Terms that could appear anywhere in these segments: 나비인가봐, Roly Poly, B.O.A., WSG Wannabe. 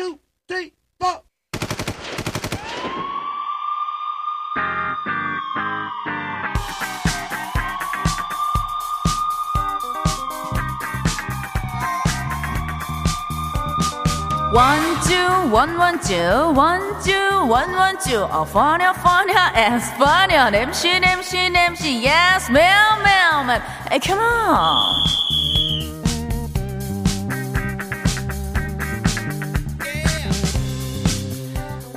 1, 2, 3, 4. 원쭈 파냐 에스파냐 냄시 예스 매우 에이 컴온.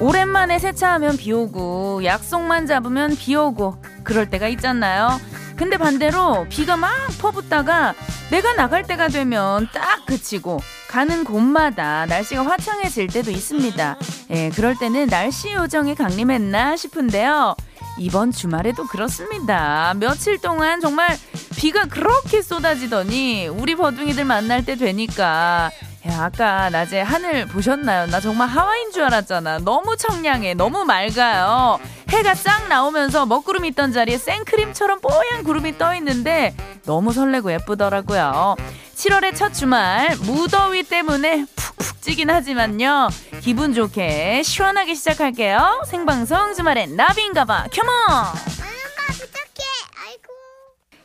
오랜만에 세차하면 비오고 약속만 잡으면 비오고 그럴 때가 있잖아요. 근데 반대로 비가 막 퍼붓다가 내가 나갈 때가 되면 딱 그치고 가는 곳마다 날씨가 화창해질 때도 있습니다. 예, 그럴 때는 날씨 요정이 강림했나 싶은데요. 이번 주말에도 그렇습니다. 며칠 동안 정말 비가 그렇게 쏟아지더니 우리 버둥이들 만날 때 되니까 야, 아까 낮에 하늘 보셨나요? 나 정말 하와이인 줄 알았잖아. 너무 청량해. 너무 맑아요. 해가 싹 나오면서 먹구름이 있던 자리에 생크림처럼 뽀얀 구름이 떠있는데 너무 설레고 예쁘더라고요. 7월의 첫 주말, 무더위 때문에 푹푹 찌긴 하지만요. 기분 좋게 시원하게 시작할게요. 생방송 주말엔 나비인가봐. 컴온!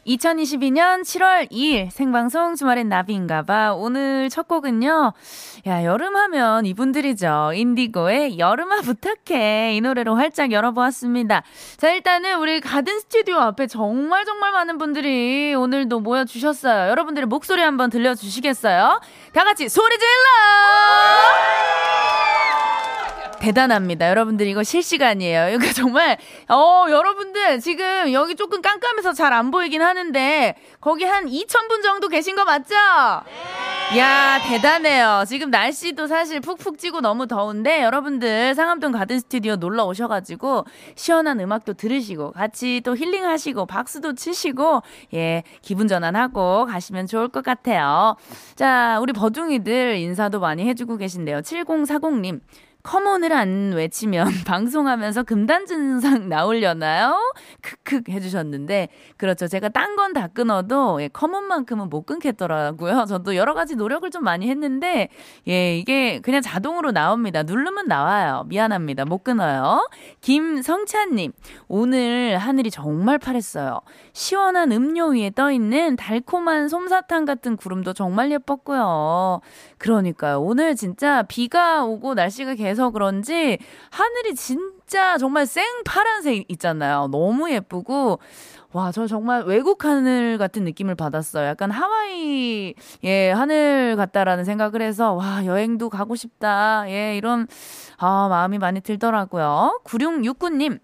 2022년 7월 2일 생방송 주말엔 나비인가봐. 오늘 첫 곡은요. 야, 여름하면 이분들이죠. 인디고의 여름아 부탁해. 이 노래로 활짝 열어보았습니다. 자, 일단은 우리 가든 스튜디오 앞에 정말 많은 분들이 오늘도 모여주셨어요. 여러분들의 목소리 한번 들려주시겠어요? 다 같이 소리 질러! 대단합니다. 여러분들 이거 실시간이에요. 이거 정말 여러분들 지금 여기 조금 깜깜해서 잘 안 보이긴 하는데 거기 한 2,000분 정도 계신 거 맞죠? 네. 야, 대단해요. 지금 날씨도 사실 푹푹 찌고 너무 더운데 여러분들 상암동 가든 스튜디오 놀러 오셔가지고 시원한 음악도 들으시고 같이 또 힐링하시고 박수도 치시고 예, 기분 전환하고 가시면 좋을 것 같아요. 자, 우리 버둥이들 인사도 많이 해주고 계신데요. 7040님. 컴온을 안 외치면 방송하면서 금단증상 나오려나요? 크크 해주셨는데 그렇죠. 제가 딴 건 다 끊어도 예, 컴온만큼은 못 끊겠더라고요. 저도 여러 가지 노력을 좀 많이 했는데 예, 이게 그냥 자동으로 나옵니다. 누르면 나와요. 미안합니다. 못 끊어요. 김성찬님. 오늘 하늘이 정말 파랬어요. 시원한 음료 위에 떠있는 달콤한 솜사탕 같은 구름도 정말 예뻤고요. 그러니까요. 오늘 진짜 비가 오고 날씨가 계속 그런지 하늘이 진짜 정말 생파란색 있잖아요. 너무 예쁘고 와, 저 정말 외국 하늘 같은 느낌을 받았어요. 약간 하와이 예, 하늘 같다라는 생각을 해서 와, 여행도 가고 싶다. 예, 이런 마음이 많이 들더라고요. 9669님.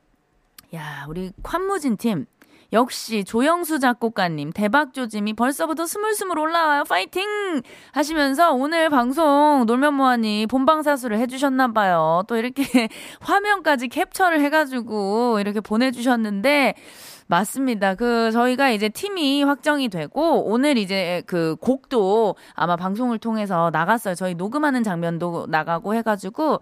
야, 우리 관무진 팀. 역시 조영수 작곡가님 대박 조짐이 벌써부터 스물스물 올라와요. 파이팅! 하시면서 오늘 방송 놀면 뭐하니 본방사수를 해주셨나 봐요. 또 이렇게 화면까지 캡처를 해가지고 이렇게 보내주셨는데 맞습니다. 저희가 이제 팀이 확정이 되고, 오늘 이제 곡도 아마 방송을 통해서 나갔어요. 저희 녹음하는 장면도 나가고 해가지고,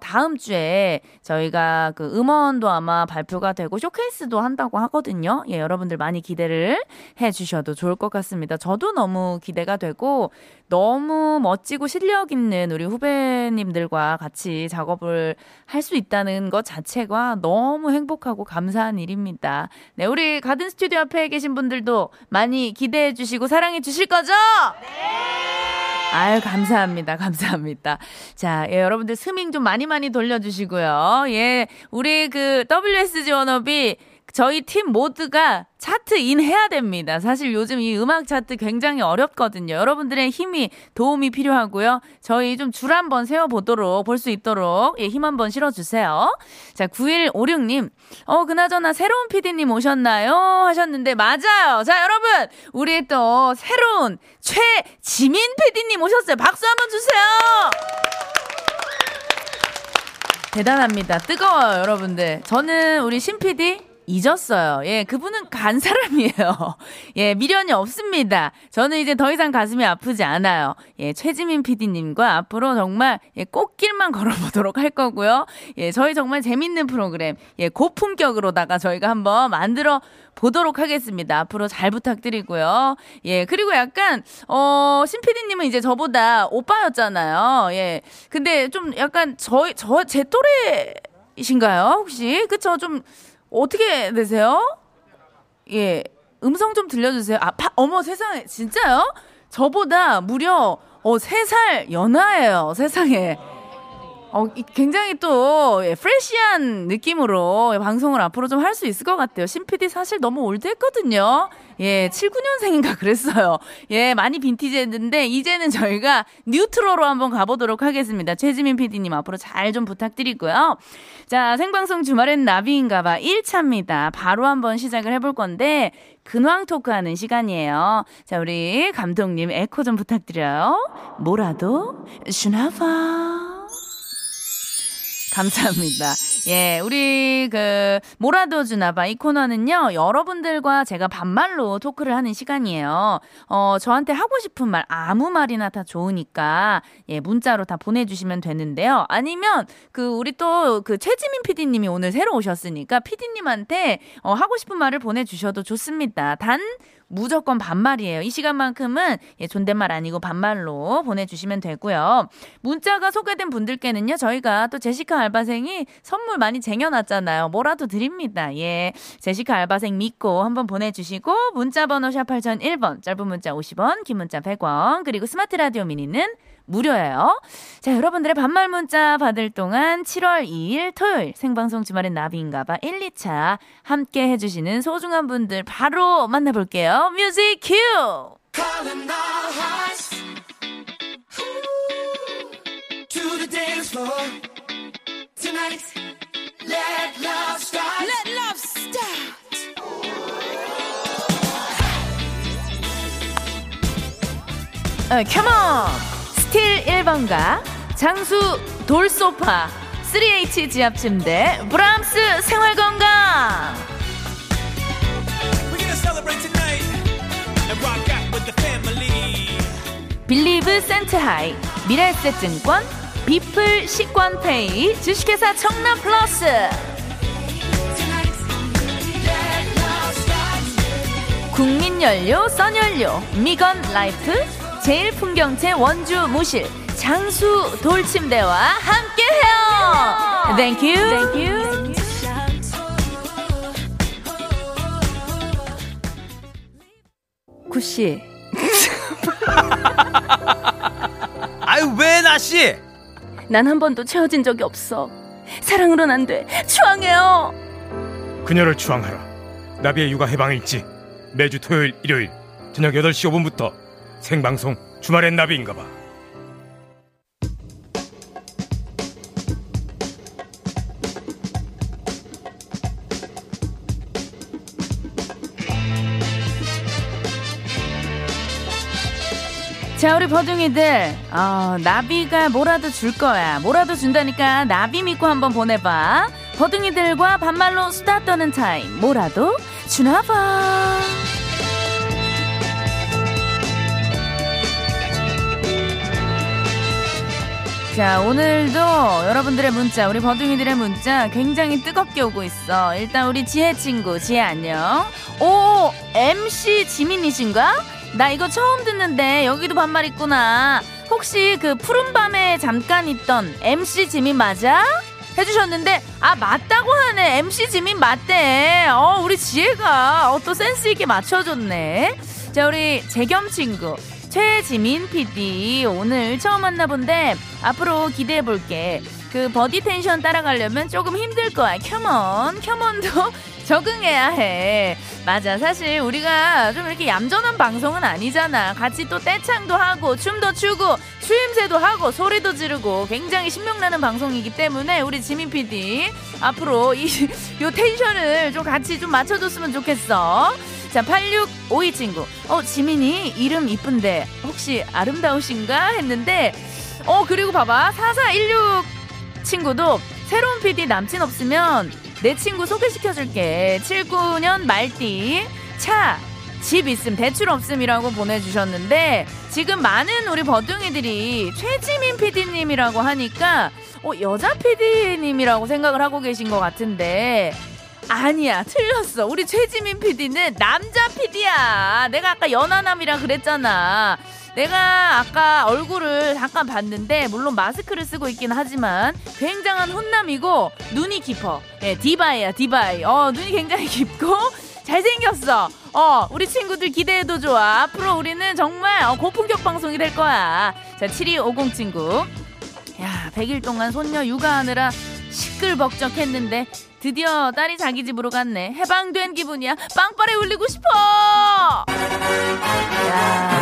다음 주에 저희가 음원도 아마 발표가 되고, 쇼케이스도 한다고 하거든요. 예, 여러분들 많이 기대를 해 주셔도 좋을 것 같습니다. 저도 너무 기대가 되고, 너무 멋지고 실력 있는 우리 후배님들과 같이 작업을 할 수 있다는 것 자체가 너무 행복하고 감사한 일입니다. 네, 우리 가든 스튜디오 앞에 계신 분들도 많이 기대해 주시고 사랑해 주실 거죠? 네! 아유, 감사합니다. 자, 예, 여러분들 스밍 좀 많이 돌려주시고요. 예, 우리 WSG 워너비 저희 팀 모두가 차트인 해야 됩니다. 사실 요즘 이 음악 차트 굉장히 어렵거든요. 여러분들의 힘이 도움이 필요하고요. 저희 좀 줄 한번 세워보도록 볼 수 있도록 예, 힘 한번 실어주세요. 자, 9156님. 그나저나 새로운 PD님 오셨나요? 하셨는데 맞아요. 자, 여러분 우리 또 새로운 최지민 PD님 오셨어요. 박수 한번 주세요. 대단합니다. 뜨거워요, 여러분들. 저는 우리 신 PD 잊었어요. 예, 그분은 간 사람이에요. 예, 미련이 없습니다. 저는 이제 더 이상 가슴이 아프지 않아요. 예, 최지민 PD님과 앞으로 정말 예, 꽃길만 걸어보도록 할 거고요. 예, 저희 정말 재밌는 프로그램, 예, 고품격으로다가 저희가 한번 만들어 보도록 하겠습니다. 앞으로 잘 부탁드리고요. 예, 그리고 약간, 신 PD님은 이제 저보다 오빠였잖아요. 예, 근데 좀 약간 제 또래이신가요? 혹시? 그쵸? 좀, 어떻게 되세요? 예, 음성 좀 들려주세요. 아, 어머 세상에 진짜요? 저보다 무려 3살 연하예요. 세상에. 굉장히 또 예, 프레시한 느낌으로 예, 방송을 앞으로 좀 할 수 있을 것 같아요. 신 PD 사실 너무 올드했거든요. 예, 79년생인가 그랬어요. 예, 많이 빈티지했는데 이제는 저희가 뉴트로로 한번 가보도록 하겠습니다. 최지민 PD님 앞으로 잘 좀 부탁드리고요. 자, 생방송 주말엔 나비인가봐 1차입니다. 바로 한번 시작을 해볼 건데 근황 토크하는 시간이에요. 자, 우리 감독님 에코 좀 부탁드려요. 뭐라도 주나봐. 감사합니다. 예, 우리 뭐라도 주나봐 이 코너는요, 여러분들과 제가 반말로 토크를 하는 시간이에요. 저한테 하고 싶은 말 아무 말이나 다 좋으니까 예, 문자로 다 보내주시면 되는데요. 아니면 우리 또 최지민 PD님이 오늘 새로 오셨으니까 PD님한테 하고 싶은 말을 보내주셔도 좋습니다. 단 무조건 반말이에요. 이 시간만큼은 예, 존댓말 아니고 반말로 보내주시면 되고요. 문자가 소개된 분들께는요, 저희가 또 제시카 알바생이 선물 많이 쟁여놨잖아요. 뭐라도 드립니다. 예, 제시카 알바생 믿고 한번 보내주시고 문자번호 샵 8001번, 짧은 문자 50원, 긴 문자 100원, 그리고 스마트 라디오 미니는 무료예요. 자, 여러분들의 반말 문자 받을 동안 7월 2일 토요일 생방송 주말엔 나비인가봐 1, 2차 함께 해주시는 소중한 분들 바로 만나볼게요. 뮤직 큐! Come on! 스틸 1번가, 장수 돌소파, 3H 지압침대, 브람스 생활건강. 빌리브 센트하이, 미래에셋증권, 비플 식권페이, 주식회사 청남플러스. 국민연료, 써연료, 미건라이프, 제일 풍경채 원주 무실, 장수 돌침대와 함께해요. Thank you. Thank you. 구씨. 아유, 왜 나씨? 난 한 번도 채워진 적이 없어. 사랑으론 안 돼. 추앙해요. 그녀를 추앙하라. 나비의 육아 해방일지 매주 토요일, 일요일 저녁 8시 5분부터 생방송 주말엔 나비인가봐. 자, 우리 버둥이들, 나비가 뭐라도 줄 거야. 뭐라도 준다니까 나비 믿고 한번 보내봐. 버둥이들과 반말로 수다 떠는 타임, 뭐라도 주나봐. 자, 오늘도 여러분들의 문자, 우리 버둥이들의 문자 굉장히 뜨겁게 오고 있어. 일단 우리 지혜 친구, 지혜 안녕. 오, MC 지민이신가? 나 이거 처음 듣는데 여기도 반말 있구나. 혹시 푸른 밤에 잠깐 있던 MC 지민 맞아? 해주셨는데, 아, 맞다고 하네. MC 지민 맞대. 우리 지혜가 또 센스 있게 맞춰줬네. 자, 우리 재겸 친구. 최지민 PD 오늘 처음 만나본데 앞으로 기대해볼게. 버디 텐션 따라가려면 조금 힘들 거야. 컴온도 적응해야 해. 맞아, 사실 우리가 좀 이렇게 얌전한 방송은 아니잖아. 같이 또 떼창도 하고 춤도 추고 추임새도 하고 소리도 지르고 굉장히 신명나는 방송이기 때문에 우리 지민 PD 앞으로 요 텐션을 좀 같이 좀 맞춰줬으면 좋겠어. 자, 8652 친구. 지민이 이름 이쁜데 혹시 아름다우신가 했는데, 그리고 봐봐. 4416 친구도 새로운 PD 남친 없으면 내 친구 소개시켜줄게. 79년 말띠 차 집 있음 대출 없음이라고 보내주셨는데, 지금 많은 우리 버둥이들이 최지민 PD님이라고 하니까 여자 PD님이라고 생각을 하고 계신 것 같은데, 아니야, 틀렸어. 우리 최지민 PD는 남자 PD야. 내가 아까 연하남이랑 그랬잖아. 내가 아까 얼굴을 잠깐 봤는데, 물론 마스크를 쓰고 있긴 하지만 굉장한 훈남이고 눈이 깊어. 예, 디바이야, 디바이. 눈이 굉장히 깊고 잘생겼어. 우리 친구들 기대해도 좋아. 앞으로 우리는 정말 고품격 방송이 될 거야. 자, 7250 친구. 야, 100일 동안 손녀 육아하느라 시끌벅적했는데 드디어 딸이 자기 집으로 갔네. 해방된 기분이야. 빵빠레 울리고 싶어. 야.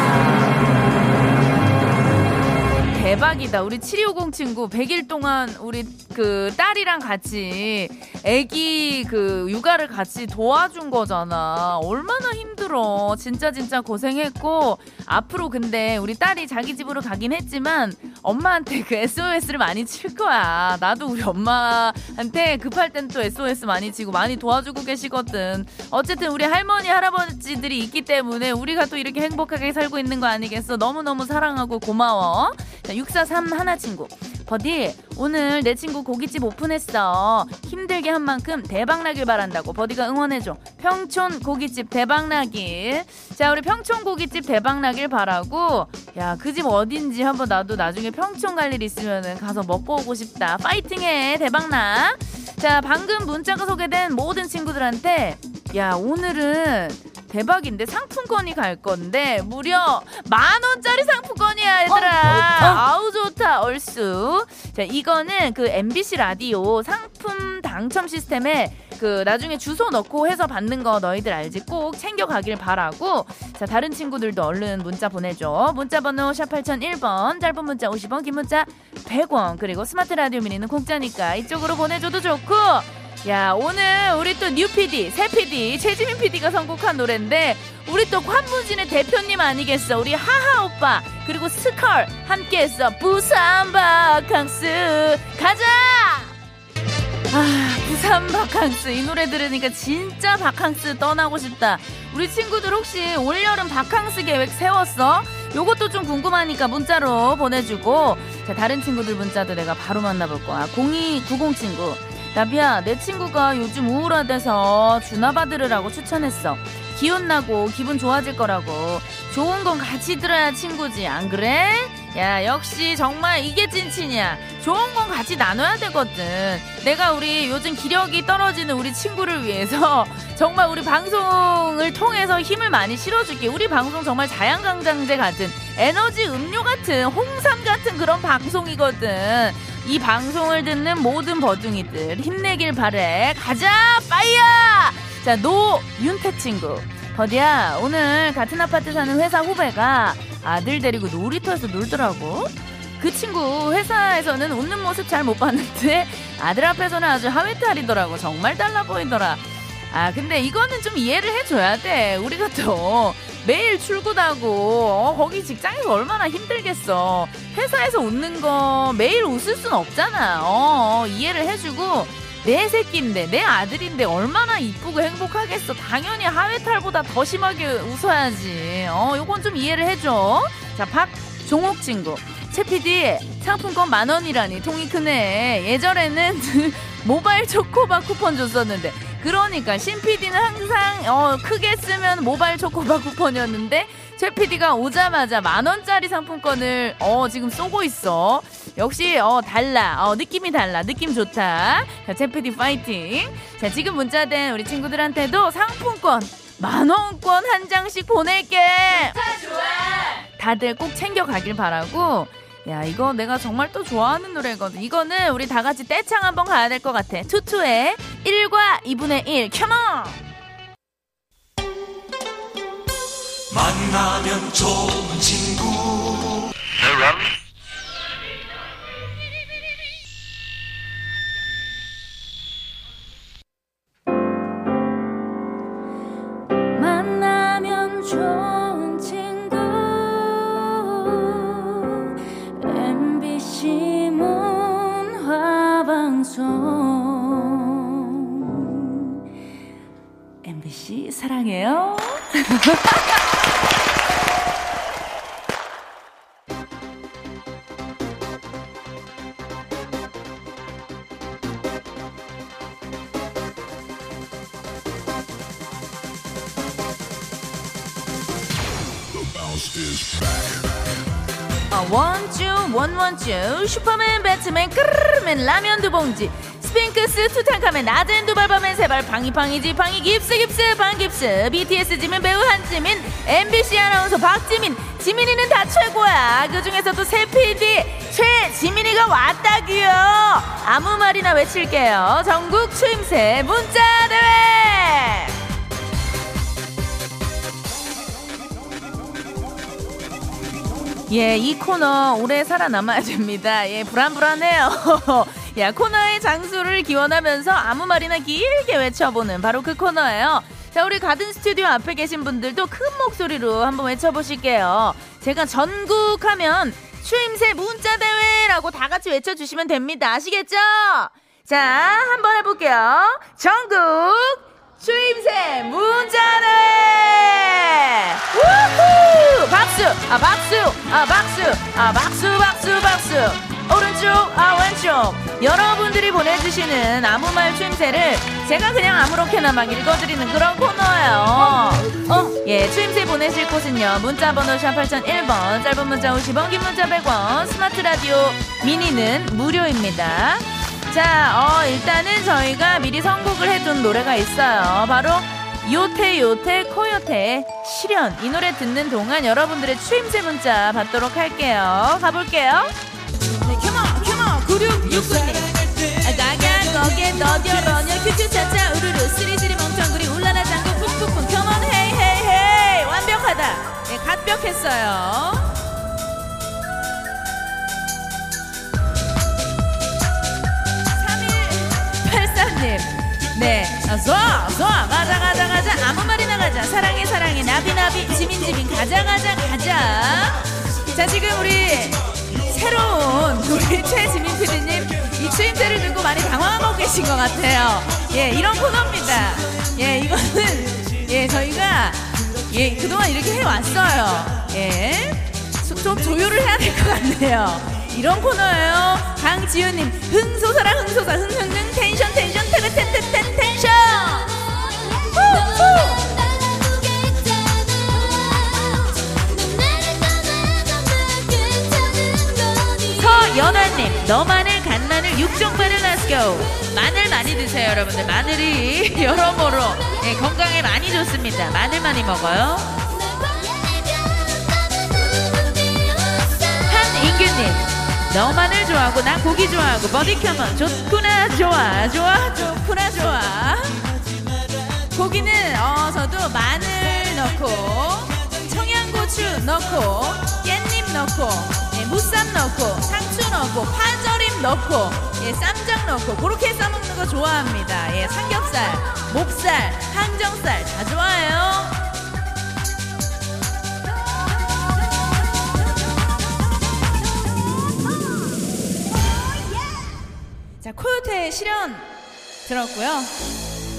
대박이다. 우리 7250 친구 100일 동안 우리 그 딸이랑 같이 애기 그 육아를 같이 도와준 거잖아. 얼마나 힘들어. 진짜 고생했고, 앞으로 근데 우리 딸이 자기 집으로 가긴 했지만 엄마한테 그 SOS를 많이 칠 거야. 나도 우리 엄마한테 급할 땐 또 SOS 많이 치고 많이 도와주고 계시거든. 어쨌든 우리 할머니 할아버지들이 있기 때문에 우리가 또 이렇게 행복하게 살고 있는 거 아니겠어. 너무너무 사랑하고 고마워. 자, 643 하나 친구. 버디, 오늘 내 친구 고깃집 오픈했어. 힘들게 한 만큼 대박나길 바란다고 버디가 응원해줘. 평촌 고깃집 대박나길. 자, 우리 평촌 고깃집 대박나길 바라고. 야, 그 집 어딘지 한번 나도 나중에 평촌 갈 일 있으면은 가서 먹고 오고 싶다. 파이팅해, 대박나. 자, 방금 문자가 소개된 모든 친구들한테, 야, 오늘은 대박인데 상품권이 갈 건데 무려 10,000원짜리 상품권이야, 얘들아. 아우 좋다, 얼쑤. 자, 이거는 그 MBC 라디오 상품 당첨 시스템에 그 나중에 주소 넣고 해서 받는 거 너희들 알지? 꼭 챙겨가길 바라고. 자, 다른 친구들도 얼른 문자 보내줘. 문자 번호 샵 8001번, 짧은 문자 50원, 긴 문자 100원, 그리고 스마트 라디오 미니는 공짜니까 이쪽으로 보내줘도 좋고. 야, 오늘 우리 또 뉴 PD, 새 PD, 최지민 PD가 선곡한 노래인데, 우리 또 관무진의 대표님 아니겠어. 우리 하하 오빠 그리고 스컬 함께했어. 부산 바캉스 가자. 아, 부산 바캉스, 이 노래 들으니까 진짜 바캉스 떠나고 싶다. 우리 친구들 혹시 올여름 바캉스 계획 세웠어? 요것도 좀 궁금하니까 문자로 보내주고. 자, 다른 친구들 문자도 내가 바로 만나볼 거야. 0290 친구. 나비야, 내 친구가 요즘 우울하대서 주나바들으라고 추천했어. 기운나고 기분 좋아질 거라고. 좋은 건 같이 들어야 친구지, 안 그래? 야, 역시 정말 이게 찐친이야. 좋은 건 같이 나눠야 되거든. 내가 우리 요즘 기력이 떨어지는 우리 친구를 위해서 정말 우리 방송을 통해서 힘을 많이 실어줄게. 우리 방송 정말 자양강장제 같은, 에너지 음료 같은, 홍삼 같은 그런 방송이거든. 이 방송을 듣는 모든 버둥이들 힘내길 바래. 가자, 파이어! 자, 노윤태 친구. 버디야, 오늘 같은 아파트 사는 회사 후배가 아들 데리고 놀이터에서 놀더라고. 그 친구 회사에서는 웃는 모습 잘 못 봤는데 아들 앞에서는 아주 하회탈이더라고. 정말 달라 보이더라. 아, 근데 이거는 좀 이해를 해줘야 돼. 우리가 또 매일 출근하고 거기 직장에서 얼마나 힘들겠어. 회사에서 웃는 거 매일 웃을 순 없잖아. 이해를 해주고, 내 새끼인데, 내 아들인데 얼마나 이쁘고 행복하겠어. 당연히 하회탈보다 더 심하게 웃어야지. 요건 좀 이해를 해줘. 자, 박종옥 친구. 채피디, 상품권 10,000원이라니 통이 크네. 예전에는 모바일 초코바 쿠폰 줬었는데, 그러니까 신PD는 항상 크게 쓰면 모바일 초코바 쿠폰이었는데, 최PD가 오자마자 10,000원짜리 상품권을 지금 쏘고 있어. 역시 달라. 느낌이 달라. 느낌 좋다. 자, 최PD 파이팅. 자, 지금 문자된 우리 친구들한테도 상품권 10,000원권 한 장씩 보낼게. 좋아. 다들 꼭 챙겨가길 바라고. 야, 이거 내가 정말 또 좋아하는 노래거든. 이거는 우리 다 같이 떼창 한번 가야 될 것 같아. 투투의 1과 2분의 1. 컴온! 만나면 좋은 친구. MBC 문화방송 사랑해요. 원쭈 원원쭈 슈퍼맨 배트맨 크르르맨 라면 두 봉지 스핑크스 투탕카멘 아젠 두발바맨 세발 방이방이 지방이 깁스 방깁스 BTS 지민 배우 한지민 MBC 아나운서 박지민 지민이는 다 최고야. 그중에서도 새 PD 최지민이가 왔다구요. 아무 말이나 외칠게요. 전국 추임새 문자 대회. 예, 이 코너 오래 살아남아야 됩니다. 예, 불안불안해요. 야, 코너의 장수를 기원하면서 아무 말이나 길게 외쳐보는 바로 그 코너예요. 자, 우리 가든 스튜디오 앞에 계신 분들도 큰 목소리로 한번 외쳐보실게요. 제가 전국하면 추임새 문자대회라고 다 같이 외쳐주시면 됩니다. 아시겠죠? 자, 한번 해볼게요. 전국 추임새 문자대회. 우후! 박수! 아, 박수! 아, 박수! 아, 박수! 박수! 박수! 오른쪽 아 왼쪽 여러분들이 보내주시는 아무 말 추임새를 제가 그냥 아무렇게나 막 읽어드리는 그런 코너예요. 예, 추임새 보내실 곳은요, 문자번호 샵 8001번, 짧은 문자 50원, 긴 문자 100원, 스마트 라디오 미니는 무료입니다. 자, 일단은 저희가 미리 선곡을 해둔 노래가 있어요. 바로 요태 코요테 실현. 이 노래 듣는 동안 여러분들의 추임새 문자 받도록 할게요. 가볼게요. 나가 거기에 너디어 러녀 큐큐차차 우르르 쓰리쓰리 멍청구리 울라라 장구 푹푹푹 컴온 헤이 헤이 헤이. 완벽하다. 예, 갓벽했어요. 네, 가자 아무 말이나 가자. 사랑해 나비 지민 가자. 자, 지금 우리 새로운 우리 최지민 PD님 이 추임새를 듣고 많이 당황하고 계신 것 같아요. 예, 이런 코너입니다. 예, 이거는 예 저희가 예 그동안 이렇게 해왔어요. 예, 좀 조율을 해야 될 것 같네요. 이런 코너예요. 강지윤님 흥소사 흥 텐션 텐션. 후! 연아님, 너마늘, 간마늘, 육종마늘, 렛츠고. 마늘 많이 드세요, 여러분들. 마늘이 여러모로 네, 건강에 많이 좋습니다. 마늘 많이 먹어요. 한인규님, 너마늘 좋아하고 나 고기 좋아하고 버디컴은 좋구나 좋구나 좋아. 고기는 저도 마늘 넣고 청양고추 넣고 깻잎 넣고. 예, 무쌈 넣고 상추 넣고 파절임 넣고 예, 쌈장 넣고 그렇게 싸먹는 거 좋아합니다. 예, 삼겹살, 목살, 항정살 다 좋아해요. 자, 코요테의 실현 들었고요.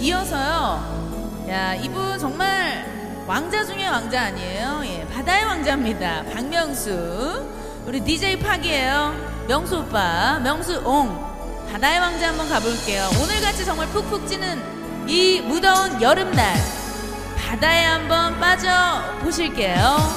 이어서요. 야, 이분 정말 왕자 중에 왕자 아니에요? 예, 바다의 왕자입니다. 박명수. 우리 DJ 팍이에요. 명수 오빠, 명수 옹. 바다의 왕자 한번 가볼게요. 오늘같이 정말 푹푹 찌는 이 무더운 여름날 바다에 한번 빠져보실게요.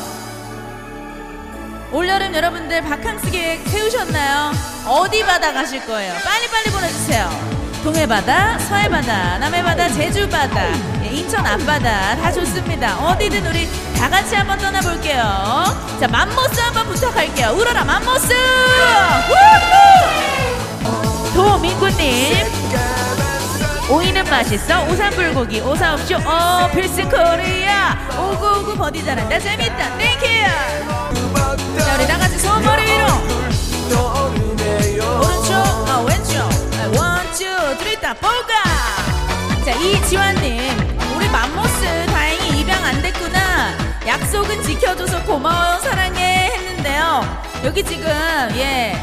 올여름 여러분들 바캉스 계획 세우셨나요? 어디 바다 가실 거예요? 빨리빨리 보내주세요. 동해바다, 서해바다, 남해바다, 제주바다, 인천 앞바다 다 좋습니다. 어디든 우리 다 같이 한번 떠나볼게요. 자, 맘모스 한번 부탁할게요. 울어라 맘모스! 도민구님, 오이는 맛있어 오삼불고기 오사업쇼 필스코리아 5959 버디 잘한다 재밌다 땡큐. 자, 우리 다같이 손머리 위로 오른쪽 왼쪽 원투 쓰리 다 볼까. 자, 이지환님, 우리 맘모스 다행히 입양 안됐구나. 약속은 지켜줘서 고마워 사랑해 했는데요. 여기 지금 예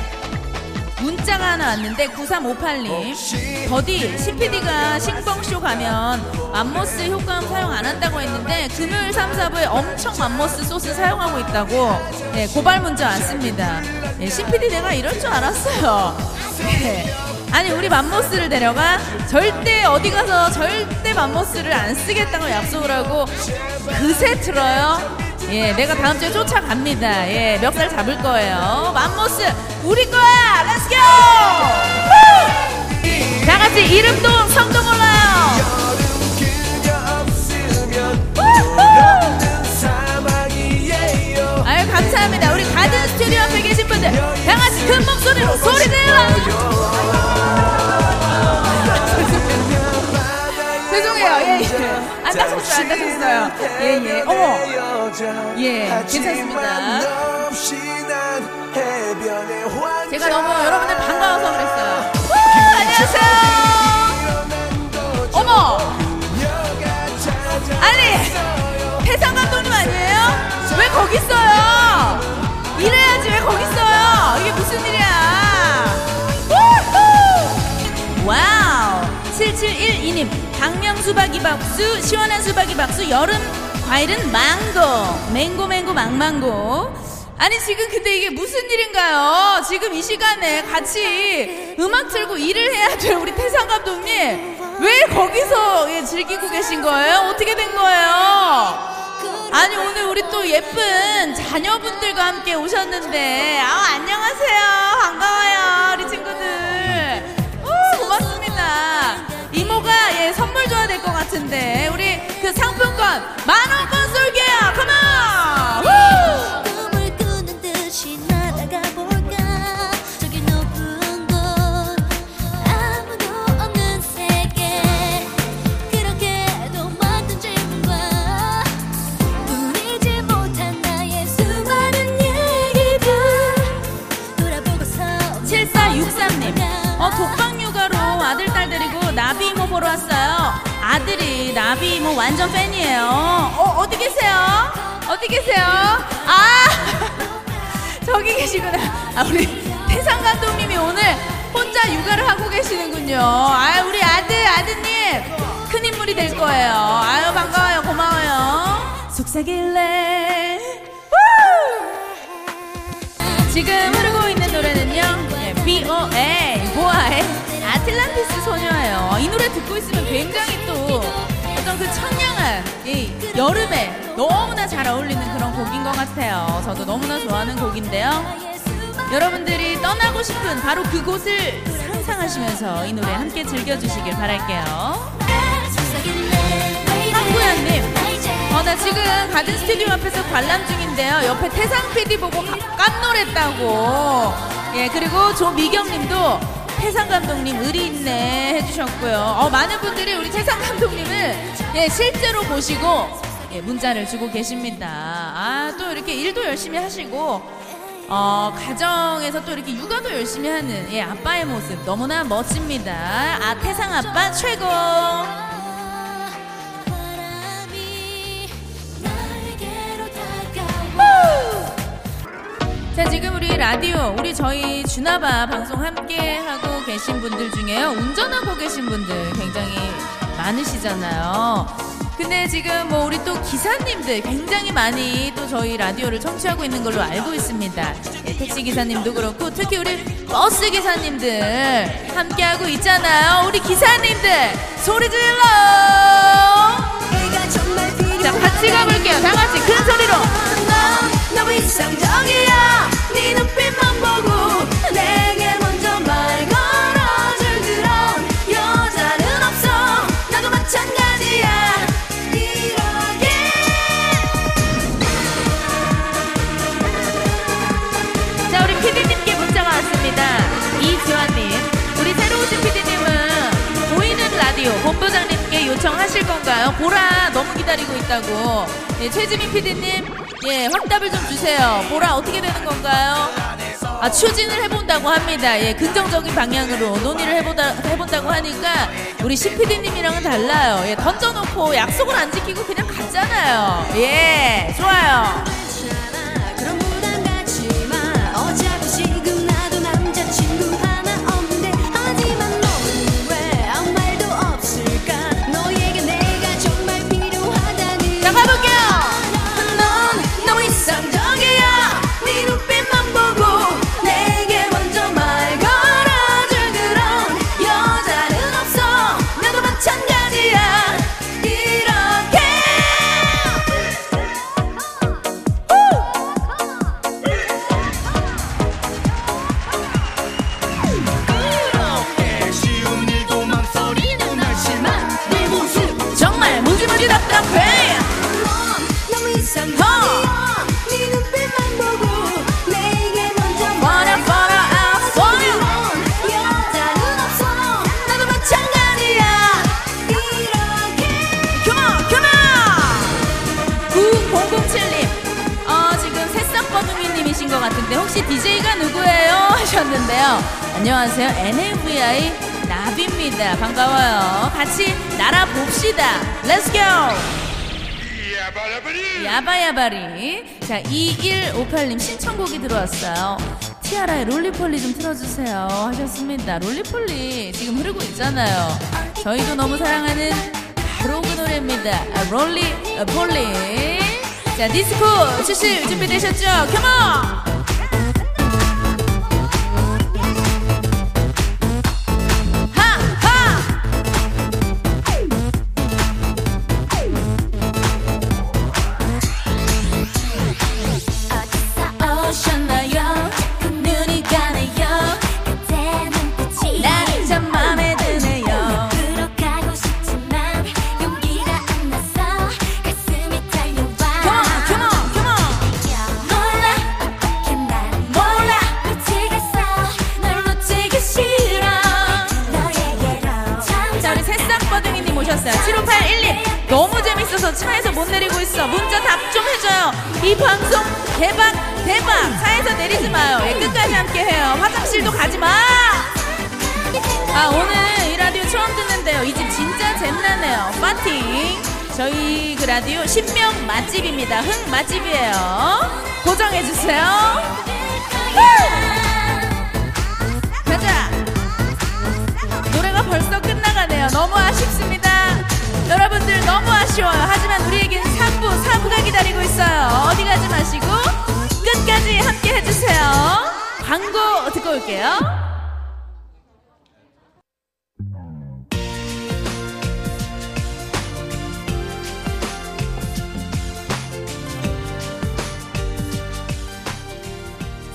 문자가 하나 왔는데 9358님 더디 CPD가 싱펑쇼 가면 맘모스 효과음 사용 안 한다고 했는데 금요일 3, 4부에 엄청 맘모스 소스 사용하고 있다고 네, 고발 문자 왔습니다. 네, CPD 내가 이럴 줄 알았어요. 네. 아니 우리 맘모스를 데려가 절대 어디 가서 절대 맘모스를 안 쓰겠다고 약속을 하고 그새 틀어요. 예, 내가 다음 주에 쫓아갑니다. 예, 몇 살 잡을 거예요. 맘모스 우리 거야. 렛츠 고! 다 같이 이름도 성도 몰라요. 아유 감사합니다. 우리 가든 스튜디오 앞에 계신 분들 다 같이 큰 목소리로 소리 내요. 죄송해요. 예, 예. 안 다쳤어요. 안 다쳤어요. 예, 예. 어머. 예, 괜찮습니다. 제가 너무 여러분들 반가워서 그랬어요. 우, 안녕하세요. 어머. 아니, 태상 감독님 아니에요? 왜 거기 있어요? 이래야지 왜 거기 있어요? 이게 무슨 일이야? 우후. 와우. 7712님 강명수박이 박수 시원한 수박이 박수 여름 과일은 망고 맹고 망망고. 아니 지금 근데 이게 무슨 일인가요? 지금 이 시간에 같이 음악 틀고 일을 해야 될 우리 태상 감독님 왜 거기서 예, 즐기고 계신 거예요? 어떻게 된 거예요? 아니 오늘 우리 또 예쁜 자녀분들과 함께 오셨는데 아 안녕하세요 반가워요 우리 친구들 오, 고맙습니다. 이모가 예 선물 줘야 될 것 같은데 우리 그 상품권 10,000원권 쏠게요. 컴온. 꿈을 꾸는 듯이 날아가 볼까 저기 높은 곳 아무도 없는 세계 그렇게도 많은 질문과 풀리지 못한 나의 수많은 얘기들 돌아보고서 7463님 독방 육아로 아들 딸 데리고 나비 이모 보러 왔어요. 아들이 나비 이모 완전 팬이에요. 어디 계세요? 어디 계세요? 아 저기 계시구나. 아 우리 태상 감독님이 오늘 혼자 육아를 하고 계시는군요. 아 우리 아드님 큰 인물이 될 거예요. 아유 반가워요 고마워요. 속삭일래. 지금 흐르고 있는 노래는요. B.O.A. B.O.A. 아틀란티스 소녀예요. 이 노래 듣고 있으면 굉장히 또 어떤 그 청량한 이 여름에 너무나 잘 어울리는 그런 곡인 것 같아요. 저도 너무나 좋아하는 곡인데요. 여러분들이 떠나고 싶은 바로 그곳을 상상하시면서 이 노래 함께 즐겨주시길 바랄게요. 황구현님 나 지금 가든 스튜디오 앞에서 관람 중인데요. 옆에 태상 PD 보고 깜놀했다고. 예 그리고 조미경님도 태상 감독님 의리 있네 해주셨고요. 많은 분들이 우리 태상 감독님을 예, 실제로 보시고 예, 문자를 주고 계십니다. 아, 또 이렇게 일도 열심히 하시고 가정에서 또 이렇게 육아도 열심히 하는 예, 아빠의 모습 너무나 멋집니다. 아 태상 아빠 최고. 자 지금 우리 라디오 저희 주나바 방송 함께 하고 계신 분들 중에요 운전하고 계신 분들 굉장히 많으시잖아요. 근데 지금 뭐 우리 또 기사님들 굉장히 많이 또 저희 라디오를 청취하고 있는 걸로 알고 있습니다. 예, 택시 기사님도 그렇고 특히 우리 버스 기사님들 함께 하고 있잖아요. 우리 기사님들 소리 질러. 자 같이 가볼게요. 다 같이 큰 소리로. 너무 이상적이야 네 눈빛만 보고 내게 먼저 말 걸어줄 그런 여자는 없어 나도 마찬가지야 이러게 자 우리 PD님께 문자가 왔습니다. 이지환님 우리 새로 오신 PD님은 보이는 라디오 본부장님께 요청하실 건가요? 보라 너무 기다리고 있다고 네, 최지민 PD님 예, 확답을 좀 주세요. 보라 어떻게 되는 건가요? 아, 추진을 해본다고 합니다. 예, 긍정적인 방향으로 논의를 해본다고 하니까 우리 신PD님이랑은 달라요. 예, 던져놓고 약속을 안 지키고 그냥 갔잖아요. 예, 좋아요. 그럼 무난 같지만 어차피 지금 나도 남자친구 한 같은데 혹시 DJ가 누구예요? 하셨는데요. 안녕하세요. NAVI 나비입니다. 반가워요. 같이 날아봅시다. Let's go! 야바야바리. 자, 2158님 신청곡이 들어왔어요. 티아라의 롤리폴리 좀 틀어주세요 하셨습니다. 롤리폴리 지금 흐르고 있잖아요. 저희도 너무 사랑하는 바로 그 노래입니다. 롤리 폴리. 자, 디스코 출시 준비되셨죠? 컴온! 오셨어요. 75812 너무 재밌어서 차에서 못 내리고 있어. 문자 답 좀 해줘요. 이 방송 대박 대박. 차에서 내리지 마요. 예, 끝까지 함께해요. 화장실도 가지 마. 아, 오늘 이 라디오 처음 듣는데요. 이 집 진짜 잼나네요. 파티. 저희 그 라디오 신명 맛집입니다. 흥 맛집이에요. 고정해주세요. 가자. 노래가 벌써 끝나가네요. 너무 아쉽습니다. 여러분들 너무 아쉬워요. 하지만 우리에겐 3부가 기다리고 있어요. 어디 가지 마시고 끝까지 함께 해주세요. 광고 듣고 올게요.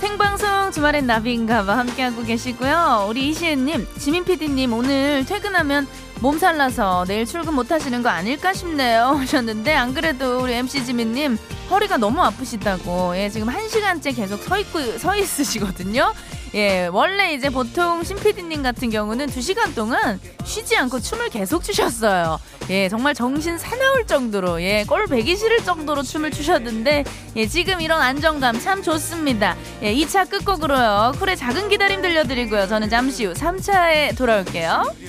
생방송 주말엔 나비인가봐 함께하고 계시고요. 우리 이시은님, 지민PD님 오늘 퇴근하면 몸살나서 내일 출근 못하시는 거 아닐까 싶네요 하셨는데, 안 그래도 우리 MC 지민님 허리가 너무 아프시다고, 예, 지금 1시간째 계속 서 있으시거든요. 예, 원래 이제 보통 신PD님 같은 경우는 2시간 동안 쉬지 않고 춤을 계속 추셨어요. 예, 정말 정신 사나울 정도로, 예, 꼴 베기 싫을 정도로 춤을 추셨는데, 예, 지금 이런 안정감 참 좋습니다. 예, 2차 끝곡으로요. 쿨의 작은 기다림 들려드리고요. 저는 잠시 후 3차에 돌아올게요.